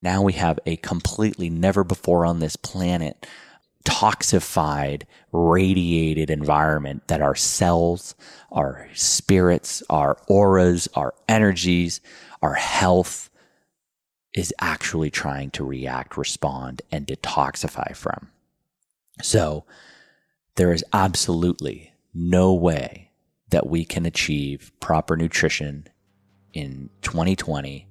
Now we have a completely never before on this planet toxified, radiated environment that our cells, our spirits, our auras, our energies, our health is actually trying to react, respond, and detoxify from. So there is absolutely no way that we can achieve proper nutrition in 2020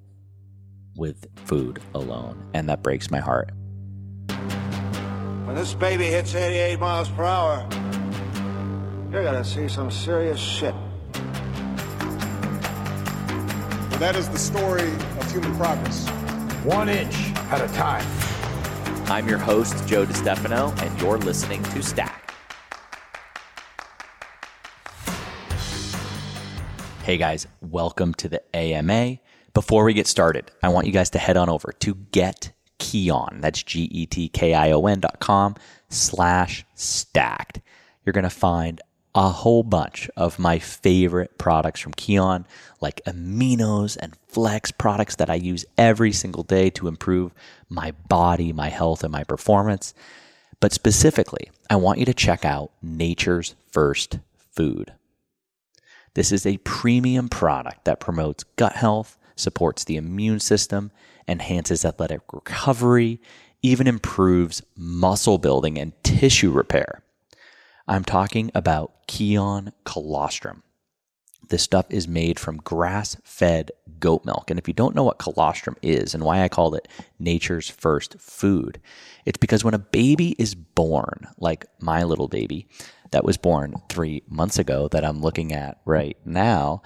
with food alone. And that breaks my heart. When this baby hits 88 miles per hour, you're gonna see some serious shit. And that is the story of human progress. 1 inch at a time. I'm your host, Joe DiStefano, and you're listening to Stack. Hey guys, welcome to the AMA. Before we get started, I want you guys to head on over to GetKion. That's GetKion.com/stacked. You're going to find a whole bunch of my favorite products from Kion, like aminos and flex products that I use every single day to improve my body, my health, and my performance. But specifically, I want you to check out Nature's First Food. This is a premium product that promotes gut health, supports the immune system, enhances athletic recovery, even improves muscle building and tissue repair. I'm talking about Kion Colostrum. This stuff is made from grass-fed goat milk. And if you don't know what colostrum is and why I called it nature's first food, it's because when a baby is born, like my little baby that was born 3 months ago that I'm looking at right now,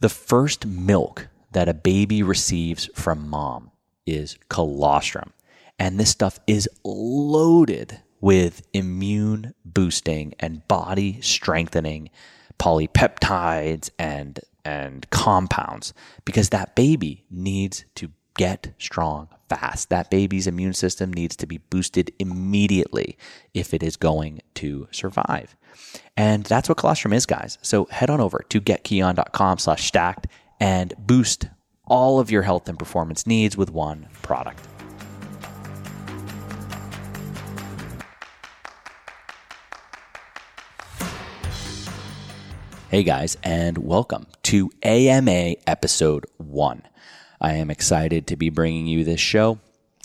the first milk that a baby receives from mom is colostrum. And this stuff is loaded with immune boosting and body strengthening polypeptides and compounds, because that baby needs to get strong fast. That baby's immune system needs to be boosted immediately if it is going to survive. And that's what colostrum is, guys. So head on over to getkion.com/stacked and boost all of your health and performance needs with one product. Hey guys, and welcome to AMA Episode 1. I am excited to be bringing you this show.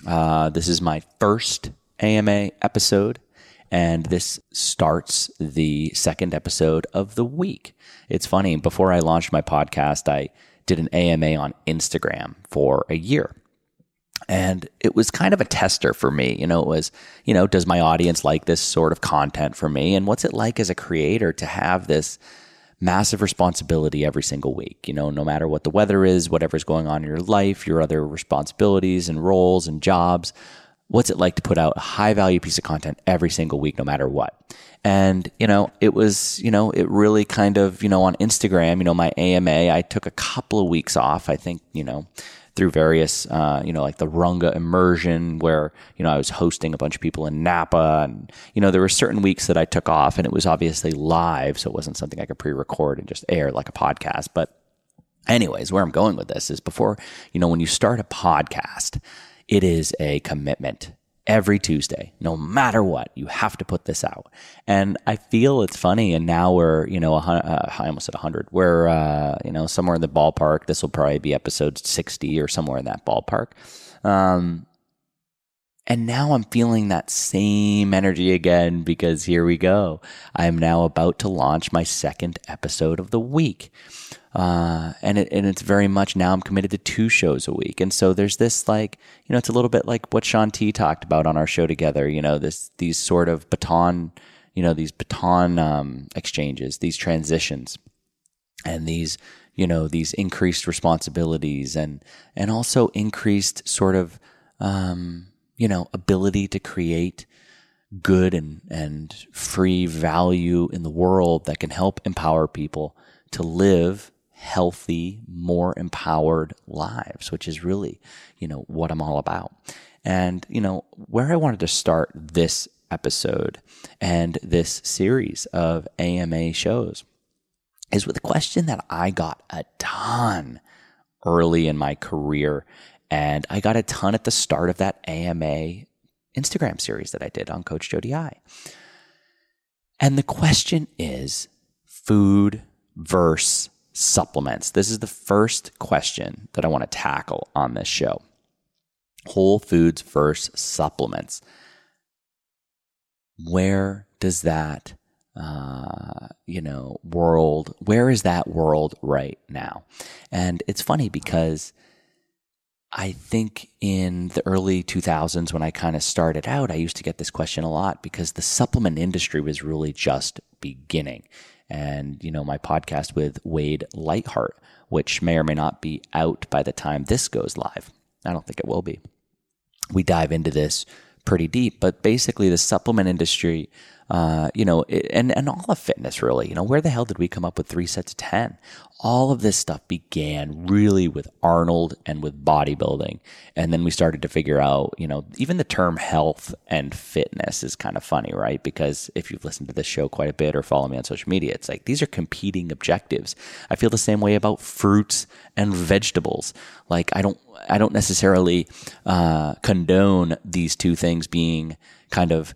This is my first AMA episode, and this starts the second episode of the week. It's funny, before I launched my podcast, I did an AMA on Instagram for a year. And it was kind of a tester for me. It was, does my audience like this sort of content for me? And what's it like as a creator to have this massive responsibility every single week, no matter what the weather is, whatever's going on in your life, your other responsibilities and roles and jobs. What's it like to put out a high value piece of content every single week, no matter what? And, it was, it really kind of, on Instagram, my AMA, I took a couple of weeks off, I think, through various, like the Runga immersion where, I was hosting a bunch of people in Napa and, there were certain weeks that I took off, and it was obviously live. So it wasn't something I could pre-record and just air like a podcast. But anyways, where I'm going with this is before, when you start a podcast, it is a commitment. Every Tuesday, no matter what, you have to put this out. And I feel it's funny. And now we're, I almost said 100. We're, somewhere in the ballpark. This will probably be episode 60 or somewhere in that ballpark. And now I'm feeling that same energy again, because here we go. I am now about to launch my second episode of the week. And it's very much now I'm committed to 2 shows a week. And so there's this like, it's a little bit like what Sean T talked about on our show together, these sort of baton, these baton exchanges, these transitions and these, these increased responsibilities and also increased sort of, ability to create good and free value in the world that can help empower people to live healthy, more empowered lives, which is really, what I'm all about. And, where I wanted to start this episode and this series of AMA shows is with a question that I got a ton early in my career And I got a ton at the start of that AMA Instagram series that I did on Coach Joe DiStefano. And the question is food versus supplements. This is the first question that I want to tackle on this show. Whole foods versus supplements. Where does that, world, where is that world right now? And it's funny because I think in the early 2000s when I kind of started out, I used to get this question a lot because the supplement industry was really just beginning. And, my podcast with Wade Lightheart, which may or may not be out by the time this goes live. I don't think it will be. We dive into this pretty deep, but basically the supplement industry, and all of fitness really, where the hell did we come up with 3 sets of 10? All of this stuff began really with Arnold and with bodybuilding. And then we started to figure out, even the term health and fitness is kind of funny, right? Because if you've listened to this show quite a bit or follow me on social media, it's like, these are competing objectives. I feel the same way about fruits and vegetables. Like I don't necessarily condone these two things being kind of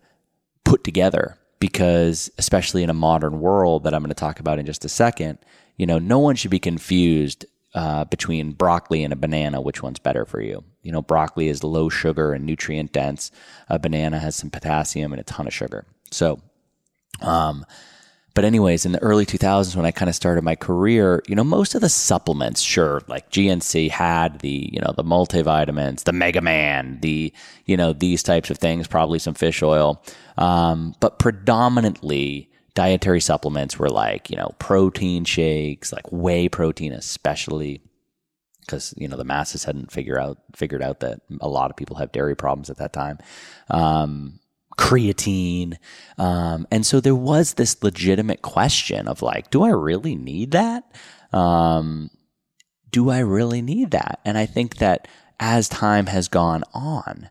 put together because especially in a modern world that I'm going to talk about in just a second, no one should be confused between broccoli and a banana, which one's better for you. Broccoli is low sugar and nutrient dense. A banana has some potassium and a ton of sugar. So, but anyways, in the early 2000s, when I kind of started my career, most of the supplements, sure, like GNC had the multivitamins, the Mega Man, these types of things, probably some fish oil. But predominantly dietary supplements were like, protein shakes, like whey protein, especially because, the masses hadn't figured out that a lot of people have dairy problems at that time. Creatine. And so there was this legitimate question of like, do I really need that? And I think that as time has gone on,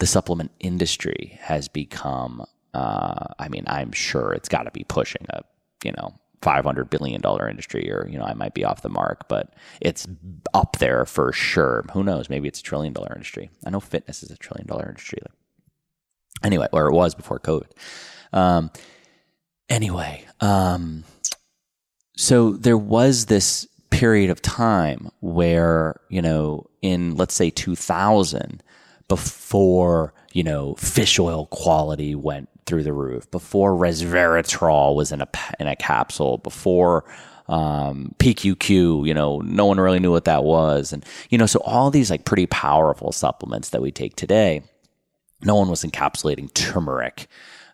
the supplement industry has become, I'm sure it's got to be pushing a, $500 billion industry or, I might be off the mark, but it's up there for sure. Who knows? Maybe it's $1 trillion industry. I know fitness is $1 trillion industry. Anyway, or it was before COVID. So there was this period of time where, in let's say 2000, before, fish oil quality went through the roof, before resveratrol was in a capsule, before PQQ, no one really knew what that was. And, so all these like pretty powerful supplements that we take today, no one was encapsulating turmeric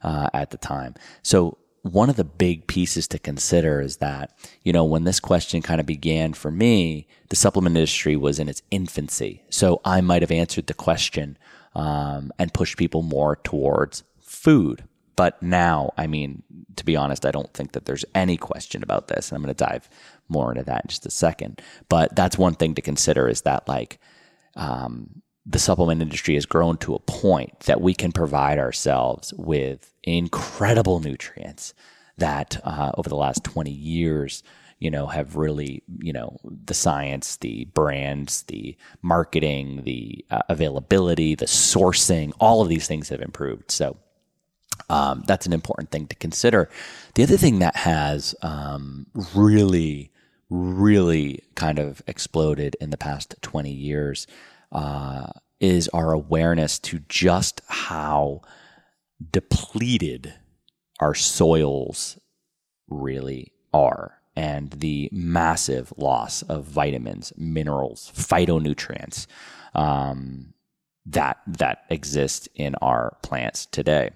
at the time. So one of the big pieces to consider is that, when this question kind of began for me, the supplement industry was in its infancy. So I might have answered the question and pushed people more towards food. But now, to be honest, I don't think that there's any question about this. And I'm going to dive more into that in just a second. But that's one thing to consider is that the supplement industry has grown to a point that we can provide ourselves with incredible nutrients that over the last 20 years, have really, the science, the brands, the marketing, the availability, the sourcing, all of these things have improved. So that's an important thing to consider. The other thing that has really kind of exploded in the past 20 years is our awareness to just how depleted our soils really are and the massive loss of vitamins, minerals, phytonutrients that exist in our plants today.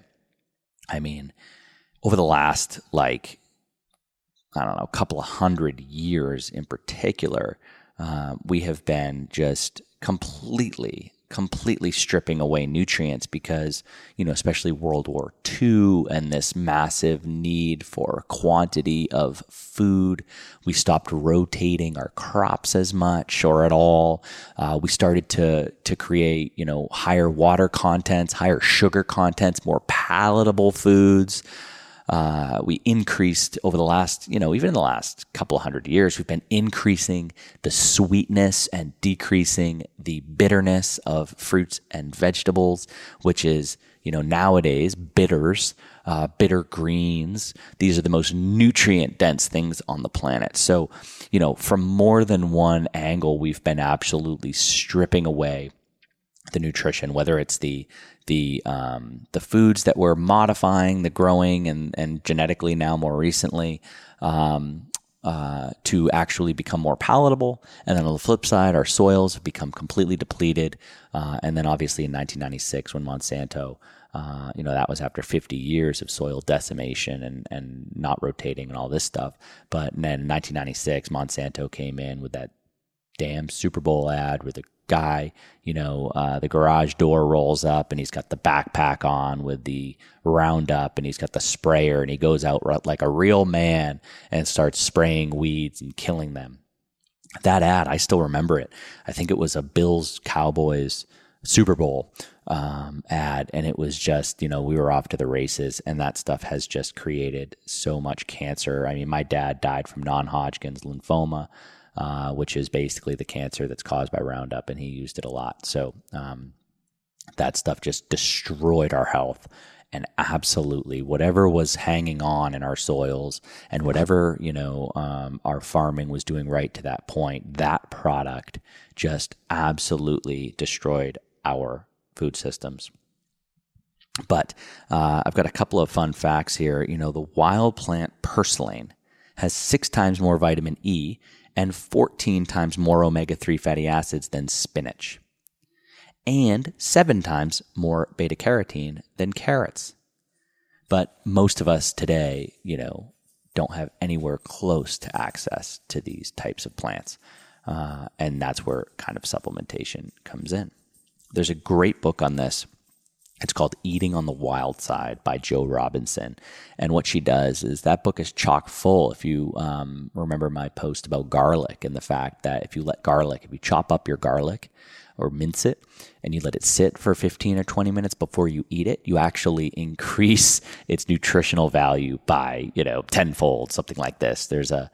Over the last couple of hundred years in particular, we have been just completely stripping away nutrients because, especially World War II and this massive need for quantity of food, we stopped rotating our crops as much or at all. We started to create, higher water contents, higher sugar contents, more palatable foods. We increased over the last, even in the last couple hundred years, we've been increasing the sweetness and decreasing the bitterness of fruits and vegetables, which is, nowadays bitters, bitter greens. These are the most nutrient dense things on the planet. So, from more than one angle, we've been absolutely stripping away the nutrition, whether it's the foods that we're modifying, the growing and genetically now more recently, to actually become more palatable. And then on the flip side, our soils have become completely depleted. And then obviously in 1996 when Monsanto, that was after 50 years of soil decimation and not rotating and all this stuff. But then in 1996, Monsanto came in with that damn Super Bowl ad with a guy, the garage door rolls up and he's got the backpack on with the Roundup and he's got the sprayer and he goes out like a real man and starts spraying weeds and killing them. That ad, I still remember it. I think it was a Bills Cowboys Super Bowl ad, and it was just, we were off to the races, and that stuff has just created so much cancer. I mean, my dad died from non-Hodgkin's lymphoma, which is basically the cancer that's caused by Roundup, and he used it a lot. So that stuff just destroyed our health, and absolutely whatever was hanging on in our soils and whatever our farming was doing right to that point, that product just absolutely destroyed our food systems. But I've got a couple of fun facts here. The wild plant purslane has 6 times more vitamin E and 14 times more omega-3 fatty acids than spinach, and 7 times more beta-carotene than carrots. But most of us today, don't have anywhere close to access to these types of plants, and that's where kind of supplementation comes in. There's a great book on this. It's called Eating on the Wild Side by Joe Robinson. And what she does is that book is chock full. If you remember my post about garlic and the fact that if you chop up your garlic or mince it and you let it sit for 15 or 20 minutes before you eat it, you actually increase its nutritional value by, 10-fold, something like this. There's a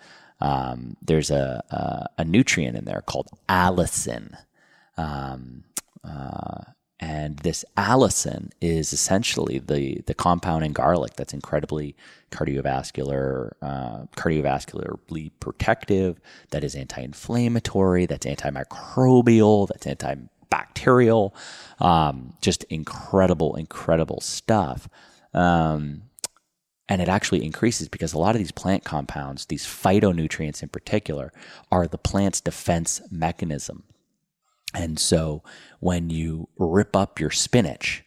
nutrient in there called allicin. And this allicin is essentially the compound in garlic that's incredibly cardiovascularly protective, that is anti-inflammatory, that's antimicrobial, that's antibacterial, just incredible stuff. And it actually increases because a lot of these plant compounds, these phytonutrients in particular, are the plant's defense mechanism. And so when you rip up your spinach,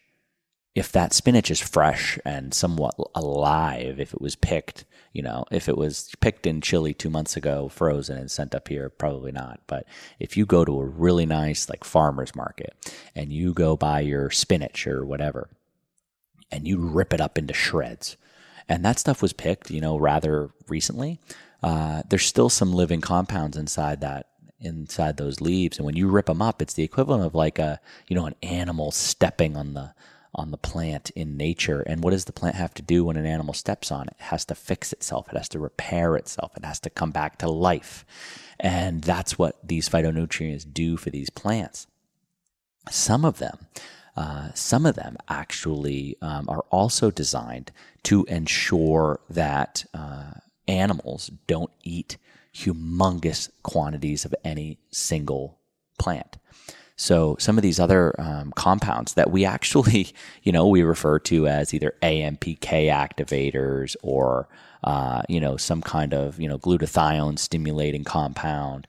if that spinach is fresh and somewhat alive, if it was picked, in Chile 2 months ago, frozen and sent up here, probably not. But if you go to a really nice farmer's market and you go buy your spinach or whatever and you rip it up into shreds, and that stuff was picked, rather recently, there's still some living compounds inside those leaves, and when you rip them up, it's the equivalent of an animal stepping on the plant in nature. And what does the plant have to do when an animal steps on it? It has to fix itself. It has to repair itself. It has to come back to life. And that's what these phytonutrients do for these plants. Some of them actually are also designed to ensure that animals don't eat humongous quantities of any single plant. So some of these other compounds that we actually, we refer to as either AMPK activators or, some kind of, glutathione stimulating compound,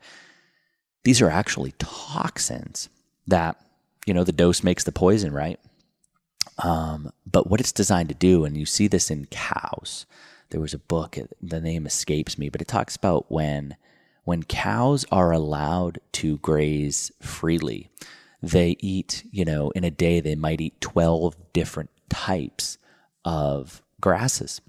these are actually toxins that, the dose makes the poison, right? But what it's designed to do, and you see this in cows. There was a book, the name escapes me, but it talks about when cows are allowed to graze freely, they eat, in a day they might eat 12 different types of grasses.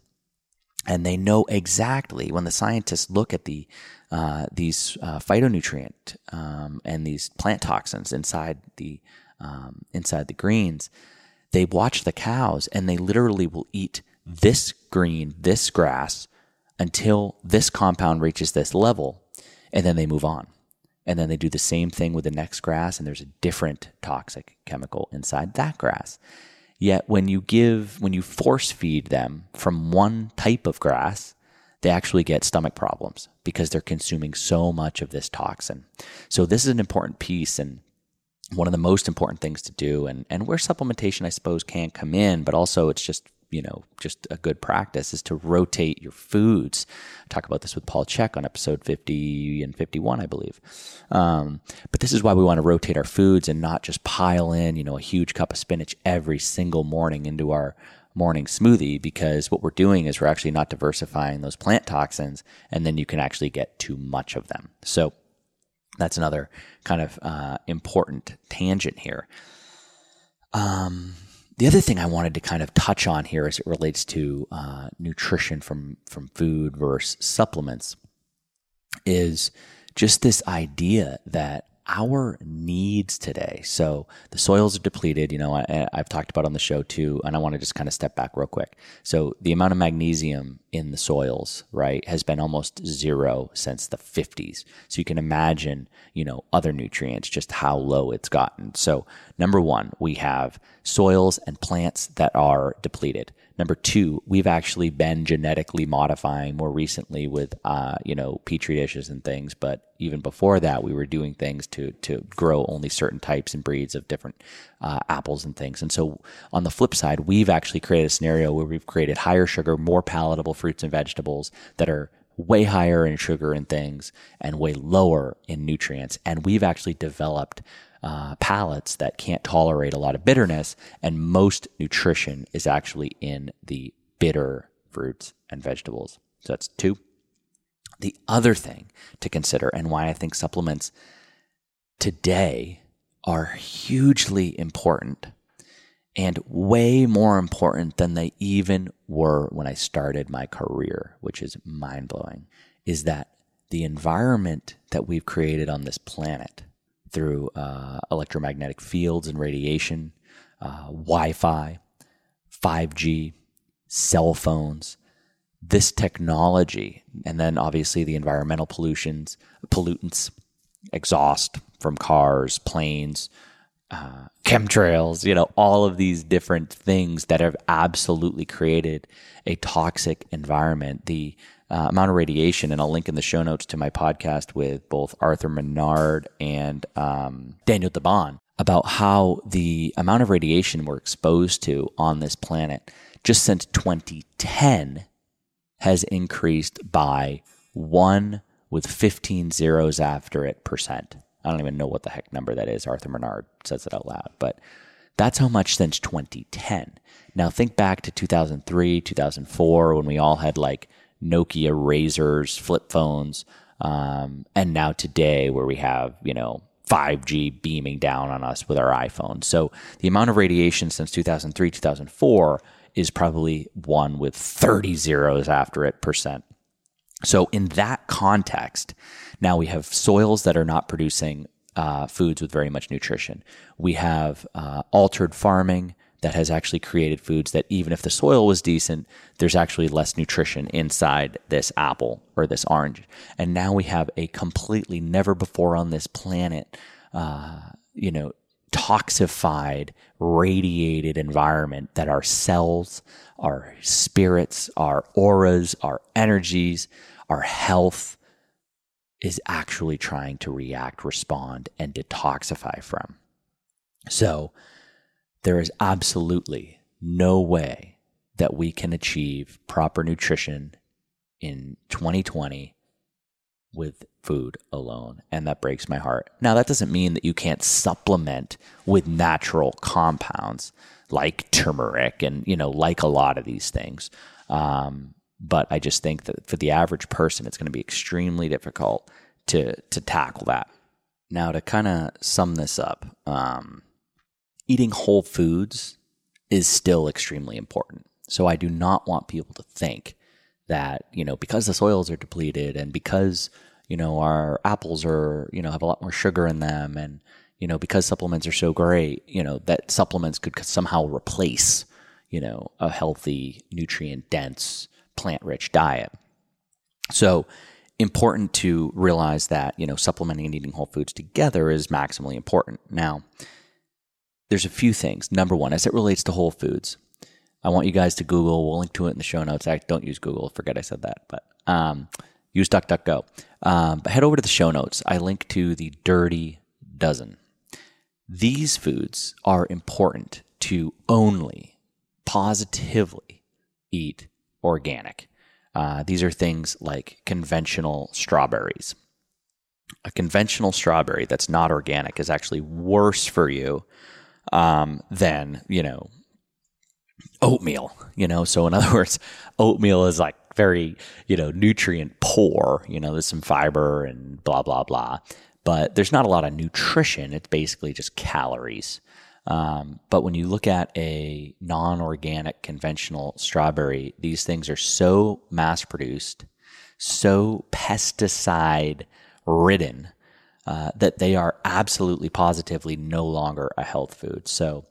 And they know exactly, when the scientists look at these phytonutrient and these plant toxins inside the greens, they watch the cows and they literally will eat this green, this grass, until this compound reaches this level, and then they move on. And then they do the same thing with the next grass, and there's a different toxic chemical inside that grass. Yet when you force feed them from one type of grass, they actually get stomach problems because they're consuming so much of this toxin. So this is an important piece, and one of the most important things to do, and where supplementation, I suppose, can come in, but also it's just, you know, just a good practice is to rotate your foods. I talk about this with Paul Chek on episode 50 and 51, I believe. But this is why we want to rotate our foods and not just pile in, you know, a huge cup of spinach every single morning into our morning smoothie, because what we're doing is we're actually not diversifying those plant toxins, and then you can actually get too much of them. So that's another kind of important tangent here. The other thing I wanted to kind of touch on here as it relates to nutrition from food versus supplements is just this idea that our needs today, so the soils are depleted, you know, I've talked about on the show too, and I want to just kind of step back real quick. So the amount of magnesium in the soils, right, has been almost zero since the 50s. So you can imagine, you know, other nutrients, just how low it's gotten. So number one, we have soils and plants that are depleted. Number two, we've actually been genetically modifying more recently with, you know, petri dishes and things. But even before that, we were doing things to grow only certain types and breeds of different apples and things. And so on the flip side, we've actually created a scenario where we've created higher sugar, more palatable fruits and vegetables that are way higher in sugar and things and way lower in nutrients. And we've actually developed palates that can't tolerate a lot of bitterness, and most nutrition is actually in the bitter fruits and vegetables. So that's two. The other thing to consider, and why I think supplements today are hugely important and way more important than they even were when I started my career, which is mind-blowing, is that the environment that we've created on this planet through electromagnetic fields and radiation, Wi-Fi, 5G, cell phones, this technology, and then obviously the environmental pollutants, exhaust from cars, planes, chemtrails, you know, all of these different things that have absolutely created a toxic environment. The amount of radiation, and I'll link in the show notes to my podcast with both Arthur Menard and Daniel Debon about how the amount of radiation we're exposed to on this planet just since 2010 has increased by 1 with 15 zeros after it percent. I don't even know what the heck number that is. Arthur Menard says it out loud, but that's how much since 2010. Now think back to 2003, 2004, when we all had like Nokia razors, flip phones, and now today where we have, you know, 5G beaming down on us with our iPhone. So the amount of radiation since 2003, 2004 is probably 1 with 30 zeros after it percent. So in that context, now we have soils that are not producing foods with very much nutrition. We have altered farming that has actually created foods that even if the soil was decent, there's actually less nutrition inside this apple or this orange. And now we have a completely never before on this planet, you know, toxified, radiated environment that our cells, our spirits, our auras, our energies, our health is actually trying to react, respond, and detoxify from. So there is absolutely no way that we can achieve proper nutrition in 2020 with food alone. And that breaks my heart. Now, that doesn't mean that you can't supplement with natural compounds like turmeric and, you know, like a lot of these things. But I just think that for the average person, it's going to be extremely difficult to tackle that. Now, to kind of sum this up, eating whole foods is still extremely important. So I do not want people to think that, you know, because the soils are depleted and because, you know, our apples are, you know, have a lot more sugar in them, and, you know, because supplements are so great, you know, that supplements could somehow replace, you know, a healthy, nutrient-dense, plant-rich diet. So important to realize that, you know, supplementing and eating whole foods together is maximally important. Now, there's a few things. Number one, as it relates to whole foods, I want you guys to Google. We'll link to it in the show notes. I don't use Google. Forget I said that. But use DuckDuckGo. But head over to the show notes. I link to the Dirty Dozen. These foods are important to only positively eat organic. These are things like conventional strawberries. A conventional strawberry that's not organic is actually worse for you than, you know, oatmeal, you know. So in other words, oatmeal is like very, you know, nutrient poor, you know, there's some fiber and blah, blah, blah. But there's not a lot of nutrition. It's basically just calories. But when you look at a non-organic conventional strawberry, these things are so mass-produced, so pesticide-ridden, that they are absolutely positively no longer a health food. So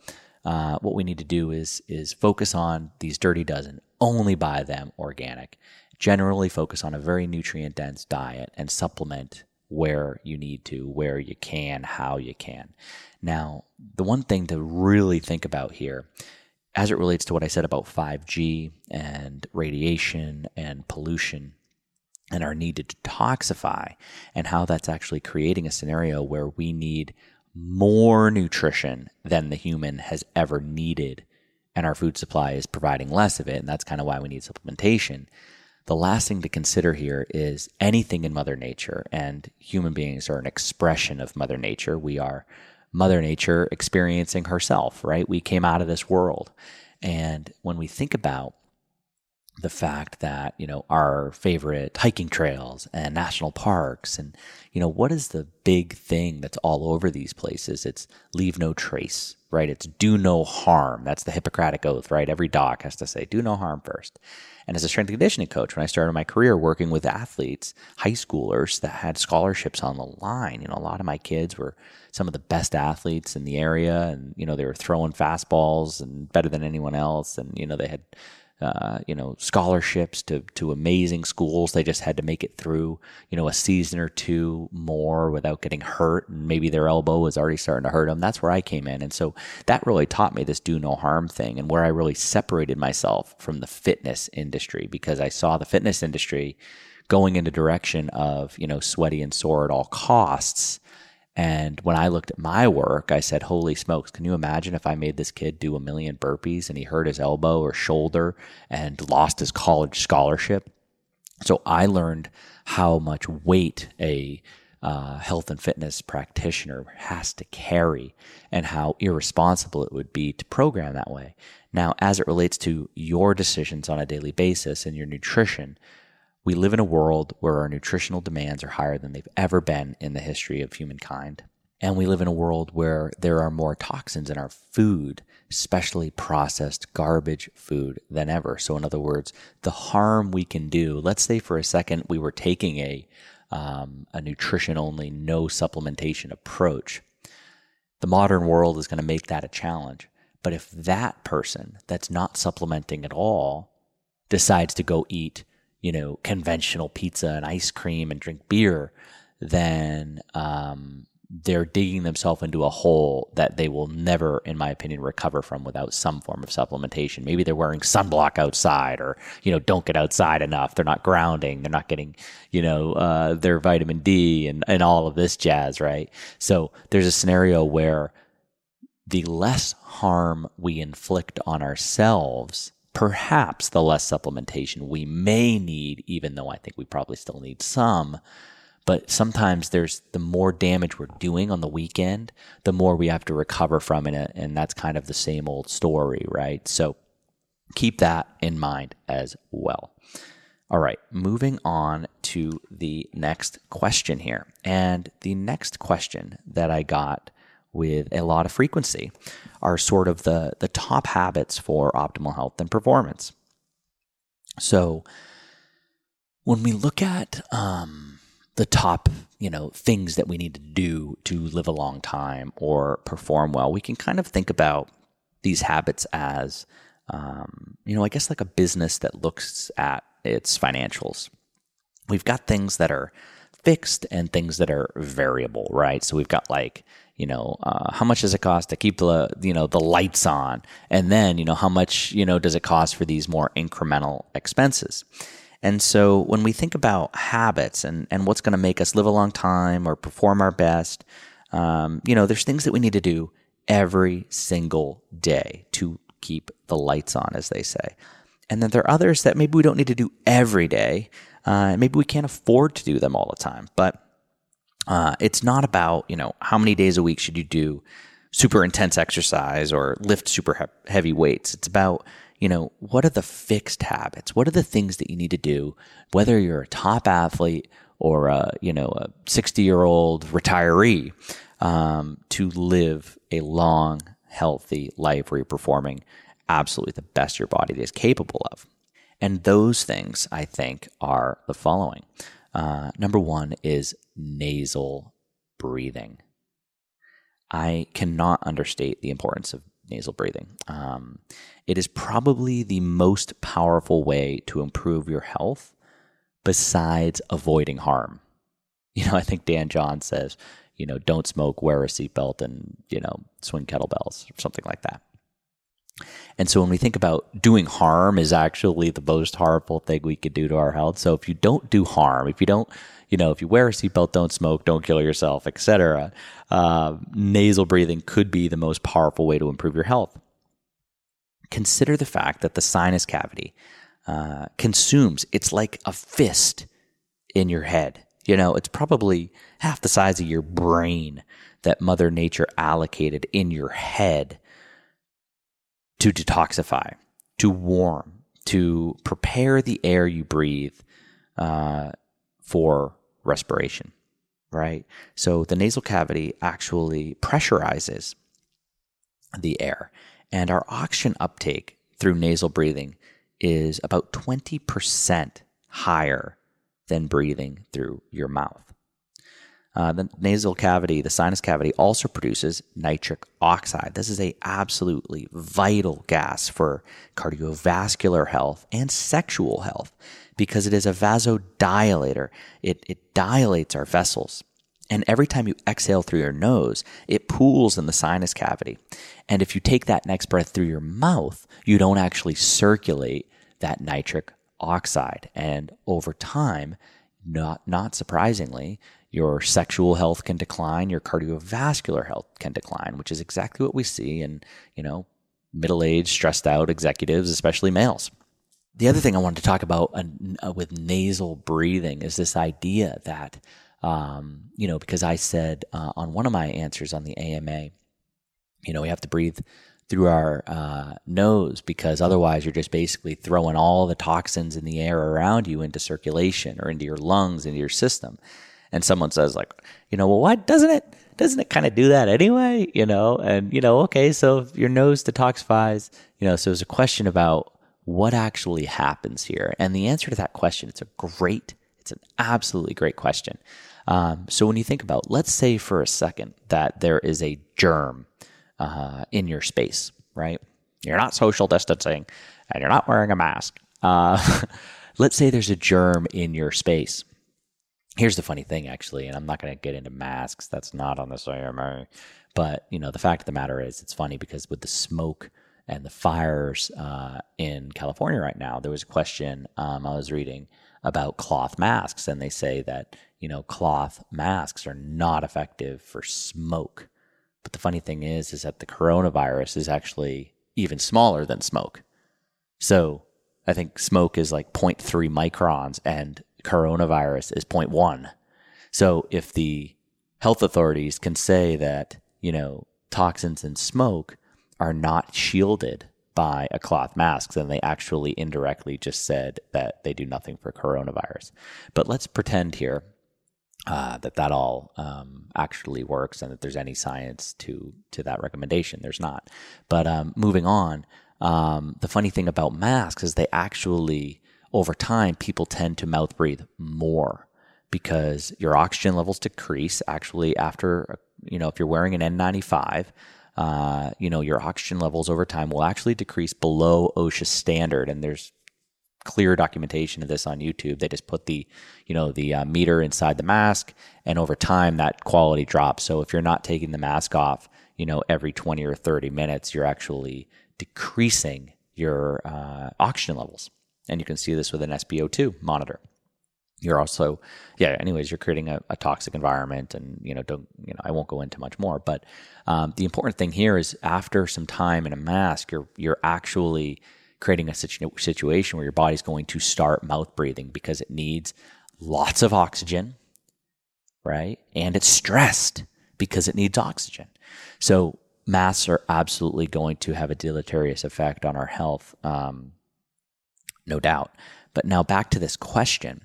what we need to do is focus on these Dirty Dozen. Only buy them organic. Generally focus on a very nutrient-dense diet and supplement where you need to, where you can, how you can. Now, the one thing to really think about here, as it relates to what I said about 5G and radiation and pollution and our need to detoxify and how that's actually creating a scenario where we need more nutrition than the human has ever needed, and our food supply is providing less of it, and that's kind of why we need supplementation. The last thing to consider here is anything in Mother Nature, and human beings are an expression of Mother Nature. We are Mother Nature experiencing herself, right? We came out of this world. And when we think about the fact that, you know, our favorite hiking trails and national parks and, you know, what is the big thing that's all over these places? It's leave no trace, right? It's do no harm. That's the Hippocratic Oath, right? Every doc has to say, do no harm first. And as a strength and conditioning coach, when I started my career working with athletes, high schoolers that had scholarships on the line, you know, a lot of my kids were some of the best athletes in the area. And, you know, they were throwing fastballs and better than anyone else. And, you know, they had you know, scholarships to amazing schools. They just had to make it through, you know, a season or two more without getting hurt. And maybe their elbow was already starting to hurt them. That's where I came in. And so that really taught me this do no harm thing, and where I really separated myself from the fitness industry, because I saw the fitness industry going in the direction of, you know, sweaty and sore at all costs. And when I looked at my work, I said, holy smokes, can you imagine if I made this kid do 1,000,000 burpees and he hurt his elbow or shoulder and lost his college scholarship? So I learned how much weight a health and fitness practitioner has to carry and how irresponsible it would be to program that way. Now, as it relates to your decisions on a daily basis and your nutrition, we live in a world where our nutritional demands are higher than they've ever been in the history of humankind. And we live in a world where there are more toxins in our food, especially processed garbage food, than ever. So in other words, the harm we can do, let's say for a second we were taking a nutrition-only, no supplementation approach. The modern world is going to make that a challenge. But if that person that's not supplementing at all decides to go eat, you know, conventional pizza and ice cream and drink beer, then they're digging themselves into a hole that they will never, in my opinion, recover from without some form of supplementation. Maybe they're wearing sunblock outside, or, you know, don't get outside enough. They're not grounding. They're not getting, you know, their vitamin D and all of this jazz, right? So there's a scenario where the less harm we inflict on ourselves, perhaps the less supplementation we may need, even though I think we probably still need some. But sometimes there's the more damage we're doing on the weekend, the more we have to recover from it. And that's kind of the same old story, right? So keep that in mind as well. All right, moving on to the next question here. And the next question that I got with a lot of frequency are sort of the top habits for optimal health and performance. So when we look at the top, you know, things that we need to do to live a long time or perform well, we can kind of think about these habits as I guess like a business that looks at its financials. We've got things that are fixed and things that are variable, right? So we've got like, how much does it cost to keep the, the lights on? And then, how much, does it cost for these more incremental expenses? And so when we think about habits and what's going to make us live a long time or perform our best, there's things that we need to do every single day to keep the lights on, as they say. And then there are others that maybe we don't need to do every day. Maybe we can't afford to do them all the time, but it's not about, how many days a week should you do super intense exercise or lift super heavy weights. It's about, what are the fixed habits? What are the things that you need to do, whether you're a top athlete or, a 60-year-old retiree, to live a long, healthy life where you're performing absolutely the best your body is capable of. And those things, I think, are the following. Number one is nasal breathing. I cannot understate the importance of nasal breathing. It is probably the most powerful way to improve your health besides avoiding harm. I think Dan John says, don't smoke, wear a seatbelt, and, swing kettlebells or something like that. And so when we think about doing harm is actually the most harmful thing we could do to our health. So if you don't do harm, if you don't, if you wear a seatbelt, don't smoke, don't kill yourself, etc., nasal breathing could be the most powerful way to improve your health. Consider the fact that the sinus cavity consumes, it's like a fist in your head. It's probably half the size of your brain that Mother Nature allocated in your head to detoxify, to warm, to prepare the air you breathe for respiration, right? So the nasal cavity actually pressurizes the air, and our oxygen uptake through nasal breathing is about 20% higher than breathing through your mouth. The nasal cavity, the sinus cavity, also produces nitric oxide. This is an absolutely vital gas for cardiovascular health and sexual health because it is a vasodilator. It dilates our vessels. And every time you exhale through your nose, it pools in the sinus cavity. And if you take that next breath through your mouth, you don't actually circulate that nitric oxide. And over time, not surprisingly, your sexual health can decline, your cardiovascular health can decline, which is exactly what we see in, middle-aged, stressed-out executives, especially males. The other thing I wanted to talk about with nasal breathing is this idea that, because I said on one of my answers on the AMA, we have to breathe through our nose because otherwise you're just basically throwing all the toxins in the air around you into circulation or into your lungs, into your system. And someone says like, well, why doesn't it kind of do that anyway? Okay, so if your nose detoxifies, so there's a question about what actually happens here. And the answer to that question, it's an absolutely great question. So when you think about, let's say for a second that there is a germ in your space, right? You're not social distancing and you're not wearing a mask. Let's say there's a germ in your space. Here's the funny thing, actually, and I'm not going to get into masks. That's not on this AMA. But, the fact of the matter is it's funny because with the smoke and the fires in California right now, there was a question I was reading about cloth masks, and they say that, cloth masks are not effective for smoke. But the funny thing is that the coronavirus is actually even smaller than smoke. So I think smoke is like 0.3 microns, and coronavirus is 0.1. So if the health authorities can say that, toxins in smoke are not shielded by a cloth mask, then they actually indirectly just said that they do nothing for coronavirus. But let's pretend here that all actually works and that there's any science to that recommendation. There's not. But moving on, the funny thing about masks is they actually, over time, people tend to mouth breathe more because your oxygen levels decrease. Actually, after, if you're wearing an N95, you know, your oxygen levels over time will actually decrease below OSHA standard. And there's clear documentation of this on YouTube. They just put the, you know, the meter inside the mask, and over time that quality drops. So if you're not taking the mask off, you know, every 20 or 30 minutes, you're actually decreasing your oxygen levels. And you can see this with an SpO2 monitor. You're also, yeah, anyways, you're creating a toxic environment, and, you know, don't, you know, I won't go into much more, but the important thing here is after some time in a mask, you're actually creating a situation where your body's going to start mouth breathing because it needs lots of oxygen, right? And it's stressed because it needs oxygen. So masks are absolutely going to have a deleterious effect on our health, no doubt. But now back to this question.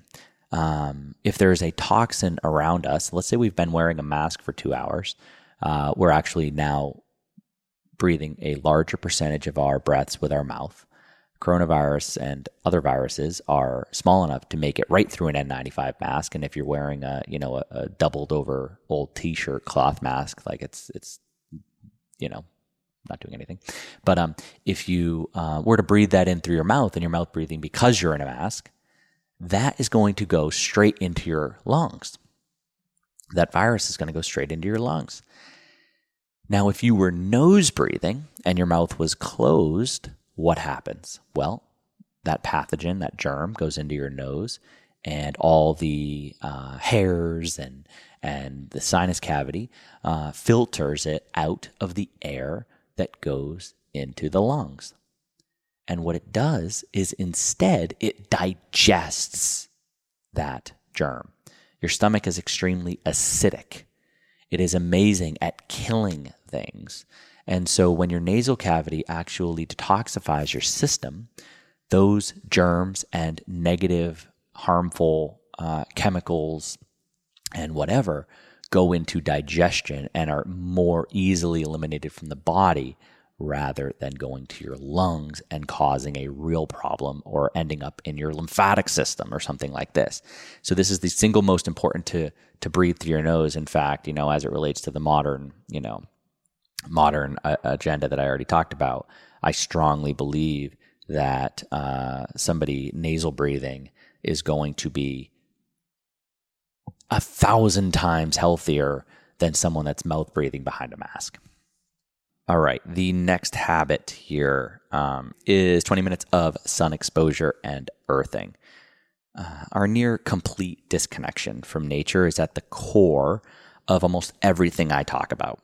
If there is a toxin around us, let's say we've been wearing a mask for 2 hours, we're actually now breathing a larger percentage of our breaths with our mouth. Coronavirus and other viruses are small enough to make it right through an N95 mask. And if you're wearing a, you know, a doubled over old t-shirt cloth mask, like it's, you know, not doing anything. But if you were to breathe that in through your mouth, and your mouth breathing because you're in a mask, that is going to go straight into your lungs. That virus is going to go straight into your lungs. Now, if you were nose breathing and your mouth was closed, what happens? Well, that pathogen, that germ, goes into your nose, and all the hairs and the sinus cavity filters it out of the air that goes into the lungs. And what it does is instead it digests that germ. Your stomach is extremely acidic. It is amazing at killing things. And so when your nasal cavity actually detoxifies your system, those germs and negative, harmful chemicals and whatever go into digestion and are more easily eliminated from the body rather than going to your lungs and causing a real problem or ending up in your lymphatic system or something like this. So this is the single most important to breathe through your nose. In fact, you know, as it relates to the modern, you know, agenda that I already talked about, I strongly believe that somebody nasal breathing is going to be 1,000 times healthier than someone that's mouth breathing behind a mask. All right, the next habit here is 20 minutes of sun exposure and earthing. Our near complete disconnection from nature is at the core of almost everything I talk about.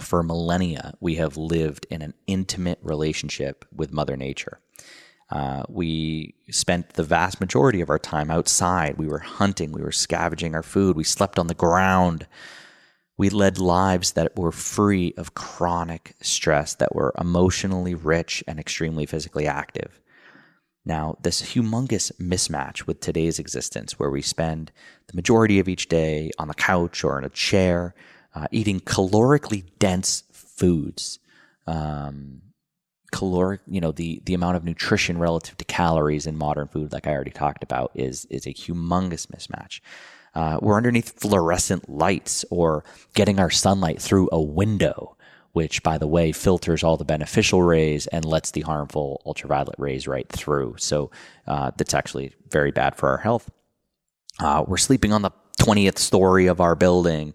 For millennia, we have lived in an intimate relationship with Mother Nature. We spent the vast majority of our time outside. We were hunting. We were scavenging our food. We slept on the ground. We led lives that were free of chronic stress, that were emotionally rich and extremely physically active. Now, this humongous mismatch with today's existence, where we spend the majority of each day on the couch or in a chair, eating calorically dense foods, caloric, you know, the amount of nutrition relative to calories in modern food, like I already talked about, is a humongous mismatch. We're underneath fluorescent lights or getting our sunlight through a window, which, by the way, filters all the beneficial rays and lets the harmful ultraviolet rays right through. So that's actually very bad for our health. We're sleeping on the 20th story of our building,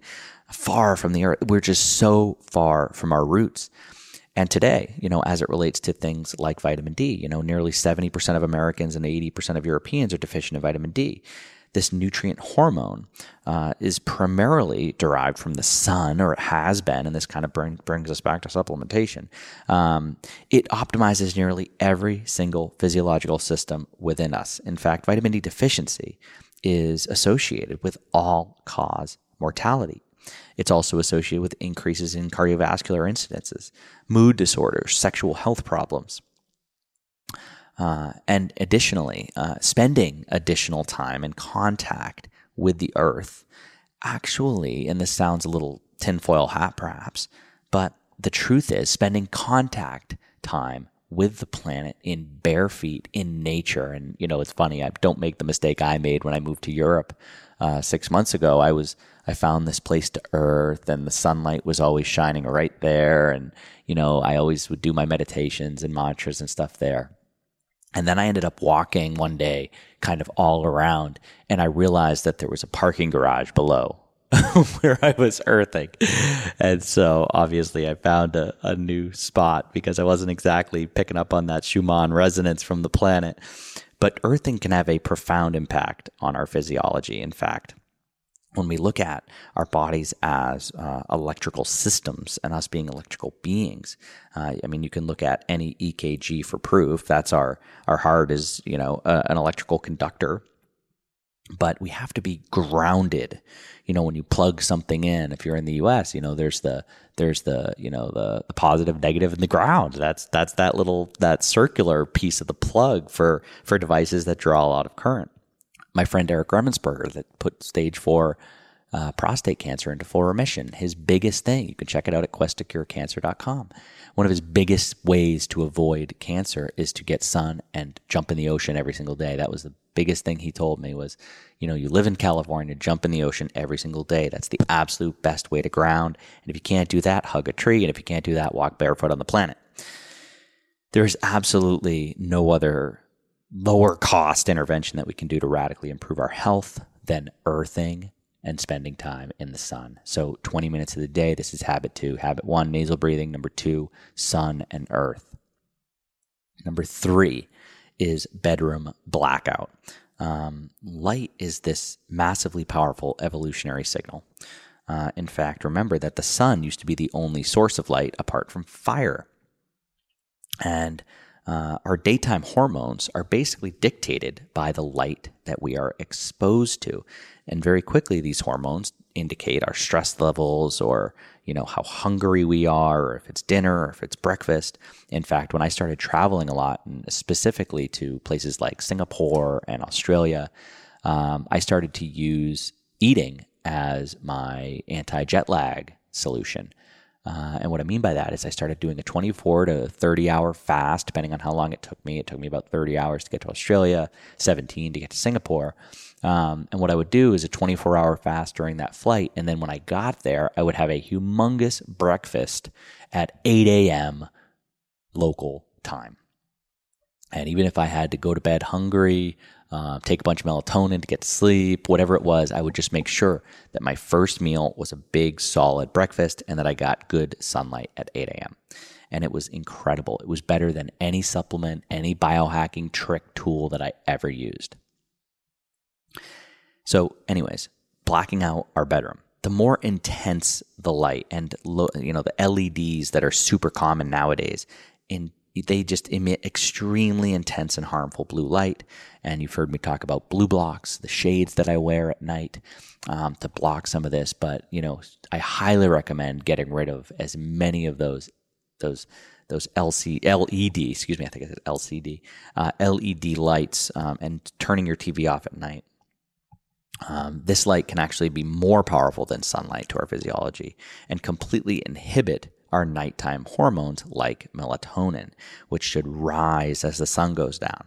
far from the earth. We're just so far from our roots. And today, you know, as it relates to things like vitamin D, you know, nearly 70% of Americans and 80% of Europeans are deficient in vitamin D. This nutrient hormone is primarily derived from the sun, or it has been, and this kind of brings us back to supplementation. It optimizes nearly every single physiological system within us. In fact, vitamin D deficiency is associated with all-cause mortality. It's also associated with increases in cardiovascular incidences, mood disorders, sexual health problems. And additionally, spending additional time in contact with the earth actually, and this sounds a little tinfoil hat perhaps, but the truth is spending contact time with the planet in bare feet in nature. And, you know, it's funny, I don't make the mistake I made when I moved to Europe. 6 months ago, I found this place to earth, and the sunlight was always shining right there. And, you know, I always would do my meditations and mantras and stuff there. And then I ended up walking one day kind of all around, and I realized that there was a parking garage below where I was earthing. And so obviously I found a new spot, because I wasn't exactly picking up on that Schumann resonance from the planet. But earthing can have a profound impact on our physiology. In fact, when we look at our bodies as electrical systems and us being electrical beings, I mean, you can look at any EKG for proof. That's our heart is, you know, an electrical conductor. But we have to be grounded. You know, when you plug something in, if you're in the US, you know, there's the you know, the positive, negative, and the ground. That's that circular piece of the plug for devices that draw a lot of current. My friend Eric Remensperger, that put stage 4 prostate cancer into full remission, his biggest thing, you can check it out at questtocurecancer.com. One of his biggest ways to avoid cancer is to get sun and jump in the ocean every single day. That was the biggest thing he told me was, you know, you live in California, jump in the ocean every single day. That's the absolute best way to ground. And if you can't do that, hug a tree. And if you can't do that, walk barefoot on the planet. There's absolutely no other lower cost intervention that we can do to radically improve our health than earthing and spending time in the sun. So 20 minutes of the day, this is habit 2. Habit 1, nasal breathing. Number 2, sun and earth. Number 3 is bedroom blackout. Light is this massively powerful evolutionary signal. In fact, remember that the sun used to be the only source of light apart from fire. And our daytime hormones are basically dictated by the light that we are exposed to. And very quickly, these hormones indicate our stress levels, or, you know, how hungry we are, or if it's dinner, or if it's breakfast. In fact, when I started traveling a lot, and specifically to places like Singapore and Australia, I started to use eating as my anti-jet lag solution. And what I mean by that is I started doing a 24 to 30-hour fast, depending on how long it took me. It took me about 30 hours to get to Australia, 17 to get to Singapore. And what I would do is a 24-hour fast during that flight. And then when I got there, I would have a humongous breakfast at 8 a.m. local time. And even if I had to go to bed hungry, take a bunch of melatonin to get to sleep, whatever it was, I would just make sure that my first meal was a big, solid breakfast, and that I got good sunlight at 8 a.m. And it was incredible. It was better than any supplement, any biohacking trick tool that I ever used. So anyways, blacking out our bedroom. The more intense the light, and you know, the LEDs that are super common nowadays, they just emit extremely intense and harmful blue light. And you've heard me talk about blue blocks, the shades that I wear at night to block some of this. But, you know, I highly recommend getting rid of as many of those LED lights and turning your TV off at night. This light can actually be more powerful than sunlight to our physiology and completely inhibit our nighttime hormones like melatonin, which should rise as the sun goes down.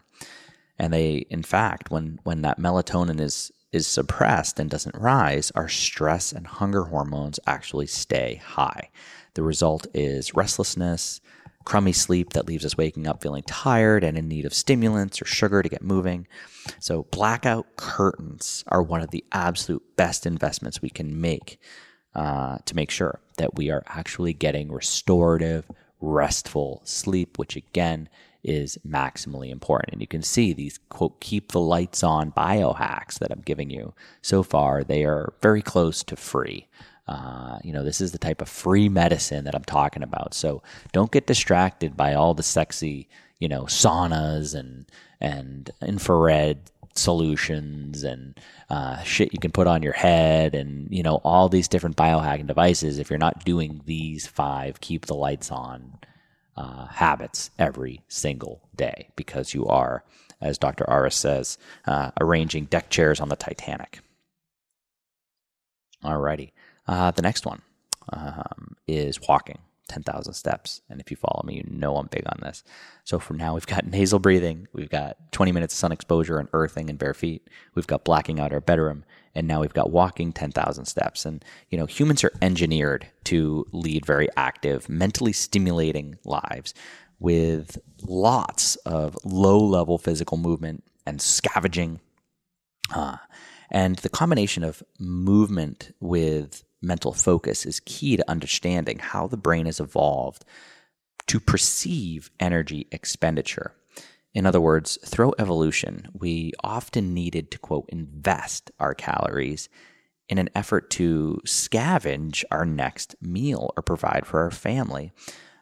And they, in fact, when that melatonin is suppressed and doesn't rise, our stress and hunger hormones actually stay high. The result is restlessness, crummy sleep that leaves us waking up feeling tired and in need of stimulants or sugar to get moving. So blackout curtains are one of the absolute best investments we can make to make sure that we are actually getting restorative, restful sleep, which again is maximally important. And you can see these, quote, keep the lights on biohacks that I'm giving you so far, they are very close to free. You know, this is the type of free medicine that I'm talking about. So don't get distracted by all the sexy, you know, saunas and infrared solutions and shit you can put on your head and, you know, all these different biohacking devices if you're not doing these 5 keep the lights on habits every single day, because you are, as Dr. Aris says, arranging deck chairs on the Titanic. Alrighty. The next one is walking. 10,000 steps. And if you follow me, you know I'm big on this. So for now, we've got nasal breathing. We've got 20 minutes of sun exposure and earthing and bare feet. We've got blacking out our bedroom. And now we've got walking 10,000 steps. And, you know, humans are engineered to lead very active, mentally stimulating lives with lots of low-level physical movement and scavenging. And the combination of movement with mental focus is key to understanding how the brain has evolved to perceive energy expenditure. In other words, through evolution, we often needed to, quote, invest our calories in an effort to scavenge our next meal or provide for our family.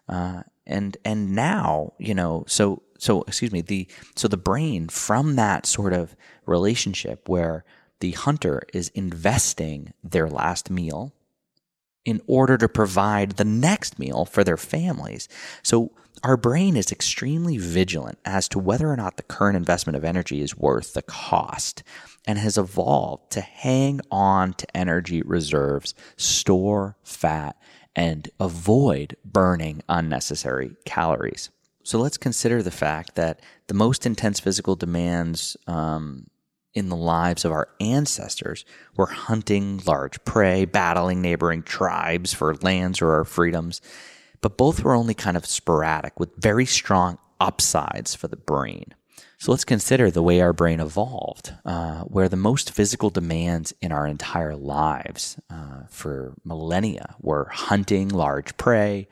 And now, you know, so the brain, from that sort of relationship where the hunter is investing their last meal in order to provide the next meal for their families. So our brain is extremely vigilant as to whether or not the current investment of energy is worth the cost, and has evolved to hang on to energy reserves, store fat, and avoid burning unnecessary calories. So let's consider the fact that the most intense physical demands in the lives of our ancestors were hunting large prey, battling neighboring tribes for lands or our freedoms, but both were only kind of sporadic with very strong upsides for the brain. So let's consider the way our brain evolved, where the most physical demands in our entire lives for millennia were hunting large prey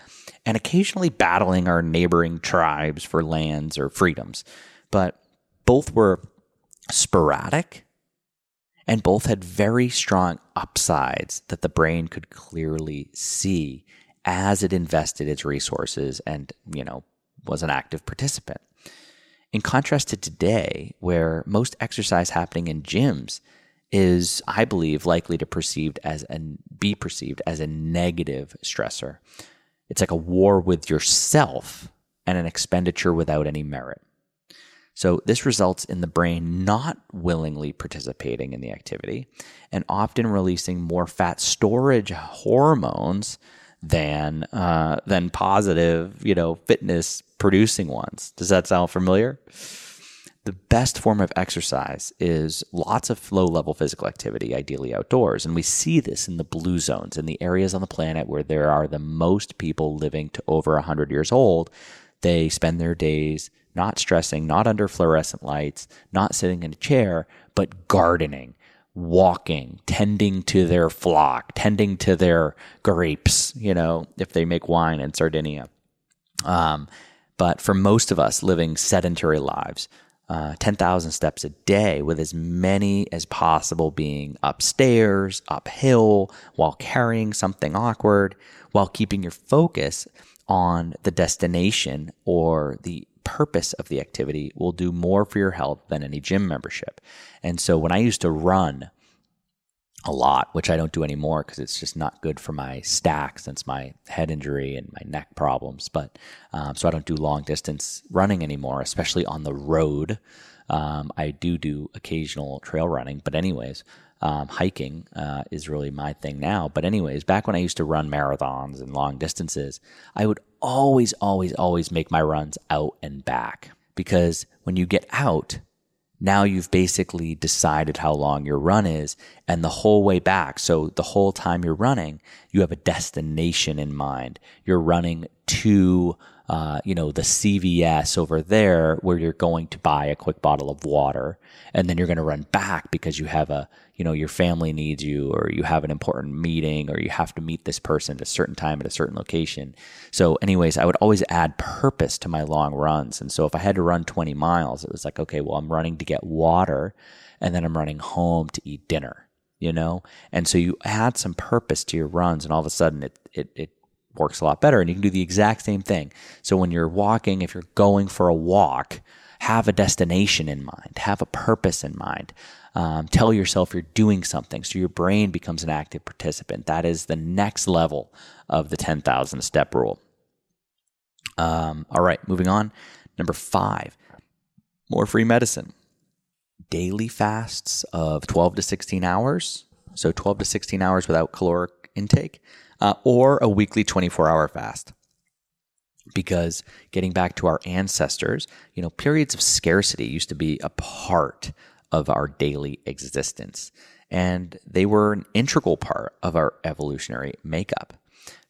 and occasionally battling our neighboring tribes for lands or freedoms. But both were sporadic, and both had very strong upsides that the brain could clearly see as it invested its resources and, you know, was an active participant. In contrast to today, where most exercise happening in gyms is, I believe, likely to be perceived as a negative stressor. It's like a war with yourself and an expenditure without any merit. So this results in the brain not willingly participating in the activity and often releasing more fat storage hormones than positive, you know, fitness producing ones. Does that sound familiar? The best form of exercise is lots of low-level physical activity, ideally outdoors. And we see this in the blue zones, in the areas on the planet where there are the most people living to over 100 years old. They spend their days not stressing, not under fluorescent lights, not sitting in a chair, but gardening, walking, tending to their flock, tending to their grapes, you know, if they make wine in Sardinia. But for most of us living sedentary lives, 10,000 steps a day with as many as possible being upstairs, uphill, while carrying something awkward, while keeping your focus on the destination or the purpose of the activity will do more for your health than any gym membership. And so when I used to run a lot, which I don't do anymore because it's just not good for my stack since my head injury and my neck problems, but so I don't do long distance running anymore, especially on the road. I do occasional trail running, but anyways, hiking is really my thing now. But anyways, back when I used to run marathons and long distances, I would always make my runs out and back, because when you get out, now you've basically decided how long your run is and the whole way back. So the whole time you're running, you have a destination in mind. You're running to, the CVS over there where you're going to buy a quick bottle of water, and then you're going to run back because you have your family needs you, or you have an important meeting, or you have to meet this person at a certain time at a certain location. So anyways, I would always add purpose to my long runs. And so if I had to run 20 miles, it was like, okay, well, I'm running to get water, and then I'm running home to eat dinner, you know? And so you add some purpose to your runs, and all of a sudden it works a lot better, and you can do the exact same thing. So when you're walking, if you're going for a walk, have a destination in mind, have a purpose in mind. Tell yourself you're doing something, so your brain becomes an active participant. That is the next level of the 10,000 step rule. All right, moving on. Number 5, more free medicine. Daily fasts of 12 to 16 hours. So 12 to 16 hours without caloric intake, or a weekly 24-hour fast. Because getting back to our ancestors, you know, periods of scarcity used to be a part of our daily existence, and they were an integral part of our evolutionary makeup.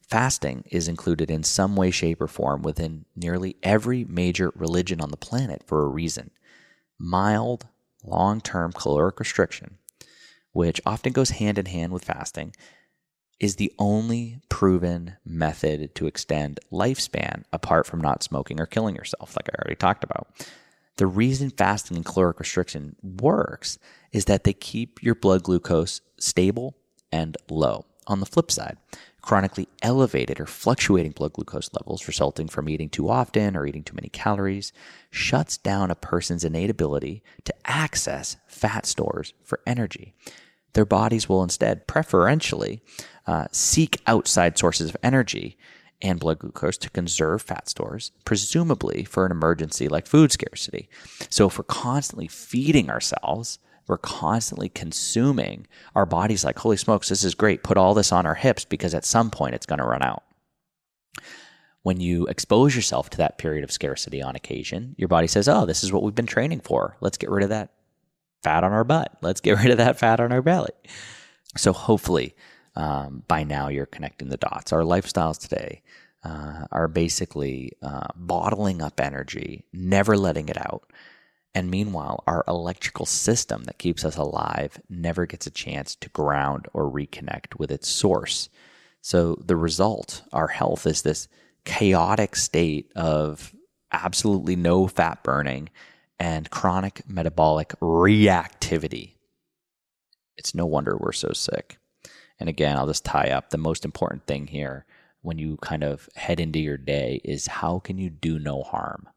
Fasting is included in some way, shape, or form within nearly every major religion on the planet for a reason. Mild, long-term caloric restriction, which often goes hand in hand with fasting, is the only proven method to extend lifespan apart from not smoking or killing yourself, like I already talked about. The reason fasting and caloric restriction works is that they keep your blood glucose stable and low. On the flip side, chronically elevated or fluctuating blood glucose levels resulting from eating too often or eating too many calories shuts down a person's innate ability to access fat stores for energy. Their bodies will instead preferentially seek outside sources of energy and blood glucose to conserve fat stores, presumably for an emergency like food scarcity. So if we're constantly feeding ourselves, we're constantly consuming, our body's like, holy smokes, this is great. Put all this on our hips because at some point it's going to run out. When you expose yourself to that period of scarcity on occasion, your body says, oh, this is what we've been training for. Let's get rid of that fat on our butt. Let's get rid of that fat on our belly. So hopefully by now you're connecting the dots. Our lifestyles today are basically bottling up energy, never letting it out. And meanwhile, our electrical system that keeps us alive never gets a chance to ground or reconnect with its source. So the result, our health, is this chaotic state of absolutely no fat burning and chronic metabolic reactivity. It's no wonder we're so sick. And again, I'll just tie up the most important thing here when you kind of head into your day is how can you do no harm?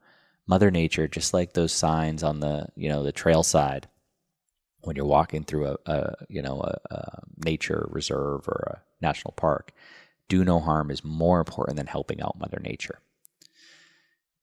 Mother Nature, just like those signs on the, you know, the trail side, when you're walking through a nature reserve or a national park, do no harm is more important than helping out Mother Nature.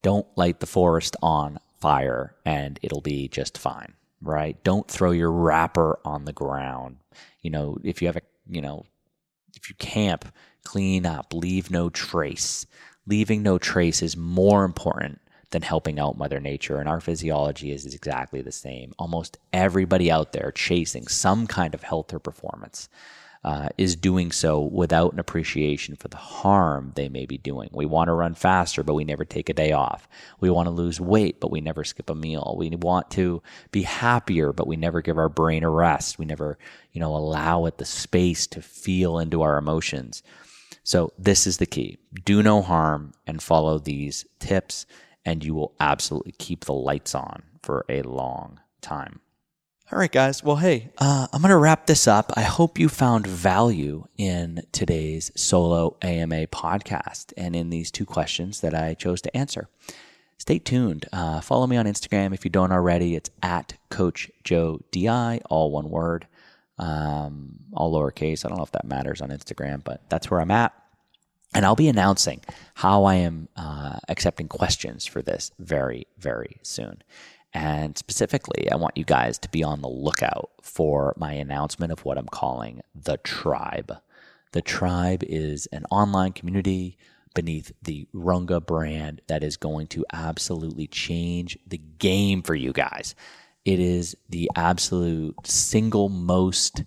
Don't light the forest on fire and it'll be just fine, right? Don't throw your wrapper on the ground. You know, if you have if you camp, clean up, leave no trace. Leaving no trace is more important than helping out Mother Nature, and our physiology is exactly the same. Almost everybody out there chasing some kind of health or performance is doing so without an appreciation for the harm they may be doing. We want to run faster, but we never take a day off. We want to lose weight, but we never skip a meal. We want to be happier, but we never give our brain a rest. We never, allow it the space to feel into our emotions. So this is the key. Do no harm and follow these tips, and you will absolutely keep the lights on for a long time. All right, guys. Well, hey, I'm going to wrap this up. I hope you found value in today's solo AMA podcast and in these two questions that I chose to answer. Stay tuned. Follow me on Instagram if you don't already. It's at CoachJoeDI, all one word, all lowercase. I don't know if that matters on Instagram, but that's where I'm at. And I'll be announcing how I am accepting questions for this very, very soon. And specifically, I want you guys to be on the lookout for my announcement of what I'm calling The Tribe. The Tribe is an online community beneath the Runga brand that is going to absolutely change the game for you guys. It is the absolute single most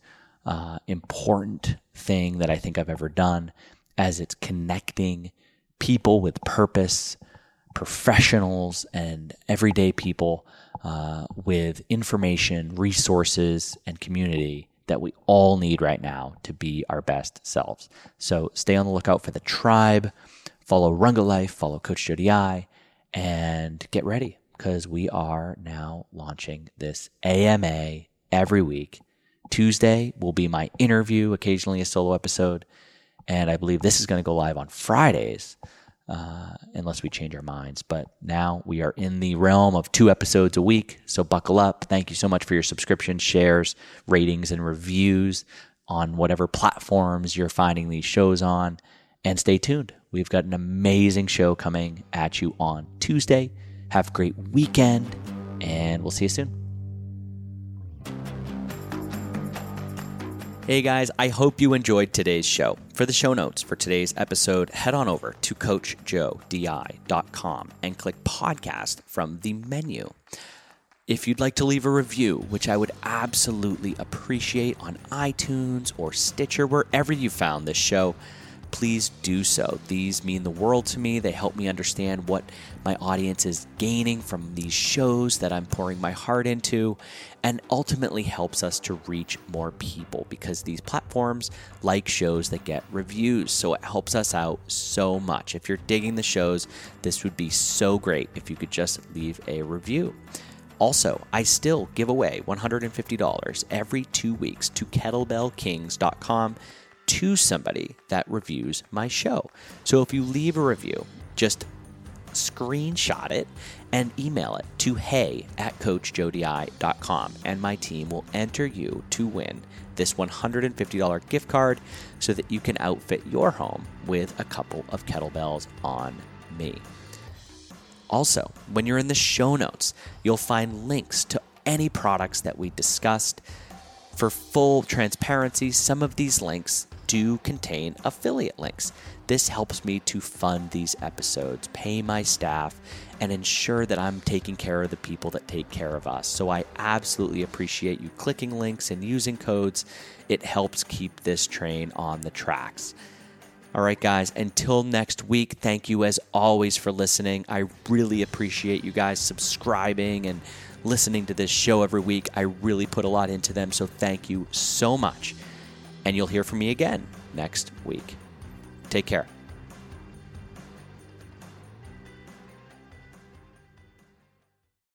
important thing that I think I've ever done, as it's connecting people with purpose, professionals, and everyday people with information, resources, and community that we all need right now to be our best selves. So stay on the lookout for The Tribe. Follow Runga Life, follow Coach Joe DI, and get ready because we are now launching this AMA every week. Tuesday will be my interview, occasionally a solo episode. And I believe this is going to go live on Fridays, unless we change our minds. But now we are in the realm of 2 episodes a week, so buckle up. Thank you so much for your subscription, shares, ratings, and reviews on whatever platforms you're finding these shows on. And stay tuned. We've got an amazing show coming at you on Tuesday. Have a great weekend, and we'll see you soon. Hey guys, I hope you enjoyed today's show. For the show notes for today's episode, head on over to CoachJoeDI.com and click podcast from the menu. If you'd like to leave a review, which I would absolutely appreciate on iTunes or Stitcher, wherever you found this show, please do so. These mean the world to me. They help me understand what my audience is gaining from these shows that I'm pouring my heart into, and ultimately helps us to reach more people because these platforms like shows that get reviews. So it helps us out so much. If you're digging the shows, this would be so great if you could just leave a review. Also, I still give away $150 every 2 weeks to kettlebellkings.com to somebody that reviews my show. So if you leave a review, just screenshot it and email it to hey@coachjoedi.com, and my team will enter you to win this $150 gift card so that you can outfit your home with a couple of kettlebells on me. Also, when you're in the show notes, you'll find links to any products that we discussed. For full transparency, some of these links do contain affiliate links. This helps me to fund these episodes, pay my staff, and ensure that I'm taking care of the people that take care of us. So I absolutely appreciate you clicking links and using codes. It helps keep this train on the tracks. All right, guys, until next week, thank you as always for listening. I really appreciate you guys subscribing and listening to this show every week. I really put a lot into them, so thank you so much. And you'll hear from me again next week. Take care.